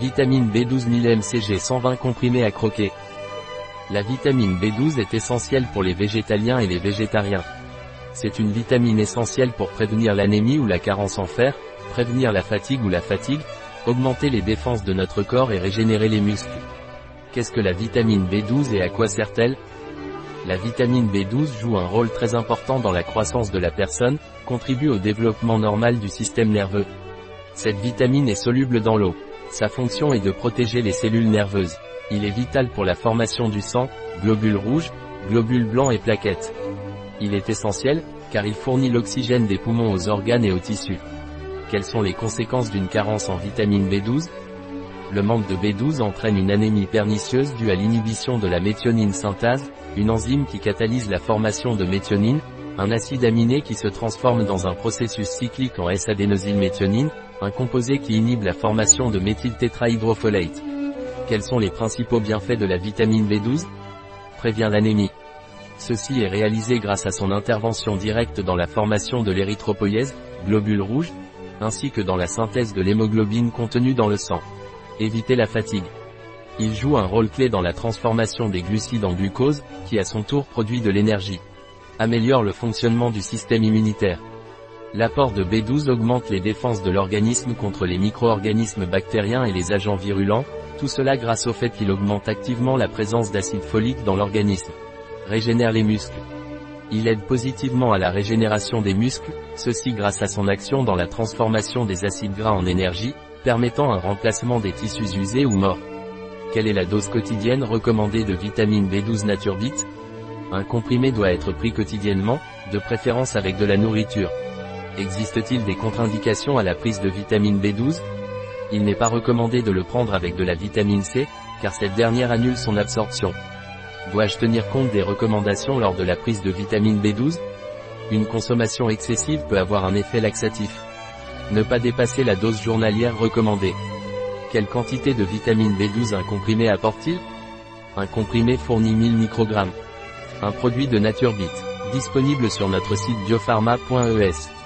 Vitamine B12 1000 mcg 120 comprimés à croquer. La vitamine B12 est essentielle pour les végétaliens et les végétariens. C'est une vitamine essentielle pour prévenir l'anémie ou la carence en fer, prévenir la fatigue ou la fatigue, augmenter les défenses de notre corps et régénérer les muscles. Qu'est-ce que la vitamine B12 et à quoi sert-elle ? La vitamine B12 joue un rôle très important dans la croissance de la personne, contribue au développement normal du système nerveux. Cette vitamine est soluble dans l'eau. Sa fonction est de protéger les cellules nerveuses. Il est vital pour la formation du sang, globules rouges, globules blancs et plaquettes. Il est essentiel, car il fournit l'oxygène des poumons aux organes et aux tissus. Quelles sont les conséquences d'une carence en vitamine B12 ? Le manque de B12 entraîne une anémie pernicieuse due à l'inhibition de la méthionine synthase, une enzyme qui catalyse la formation de méthionine, un acide aminé qui se transforme dans un processus cyclique en S-adénosylméthionine, un composé qui inhibe la formation de méthyltétrahydrofolate. Quels sont les principaux bienfaits de la vitamine B12 ? Prévient l'anémie. Ceci est réalisé grâce à son intervention directe dans la formation de l'érythropoïèse, globules rouges, ainsi que dans la synthèse de l'hémoglobine contenue dans le sang. Éviter la fatigue. Il joue un rôle clé dans la transformation des glucides en glucose, qui à son tour produit de l'énergie. Améliore le fonctionnement du système immunitaire. L'apport de B12 augmente les défenses de l'organisme contre les micro-organismes bactériens et les agents virulents, tout cela grâce au fait qu'il augmente activement la présence d'acide folique dans l'organisme. Régénère les muscles. Il aide positivement à la régénération des muscles, ceci grâce à son action dans la transformation des acides gras en énergie, permettant un remplacement des tissus usés ou morts. Quelle est la dose quotidienne recommandée de vitamine B12 Naturbite ? Un comprimé doit être pris quotidiennement, de préférence avec de la nourriture. Existe-t-il des contre-indications à la prise de vitamine B12 ? Il n'est pas recommandé de le prendre avec de la vitamine C, car cette dernière annule son absorption. Dois-je tenir compte des recommandations lors de la prise de vitamine B12 ? Une consommation excessive peut avoir un effet laxatif. Ne pas dépasser la dose journalière recommandée. Quelle quantité de vitamine B12 un comprimé apporte-t-il ? Un comprimé fournit 1000 microgrammes. Un produit de Naturbite, disponible sur notre site biopharma.es.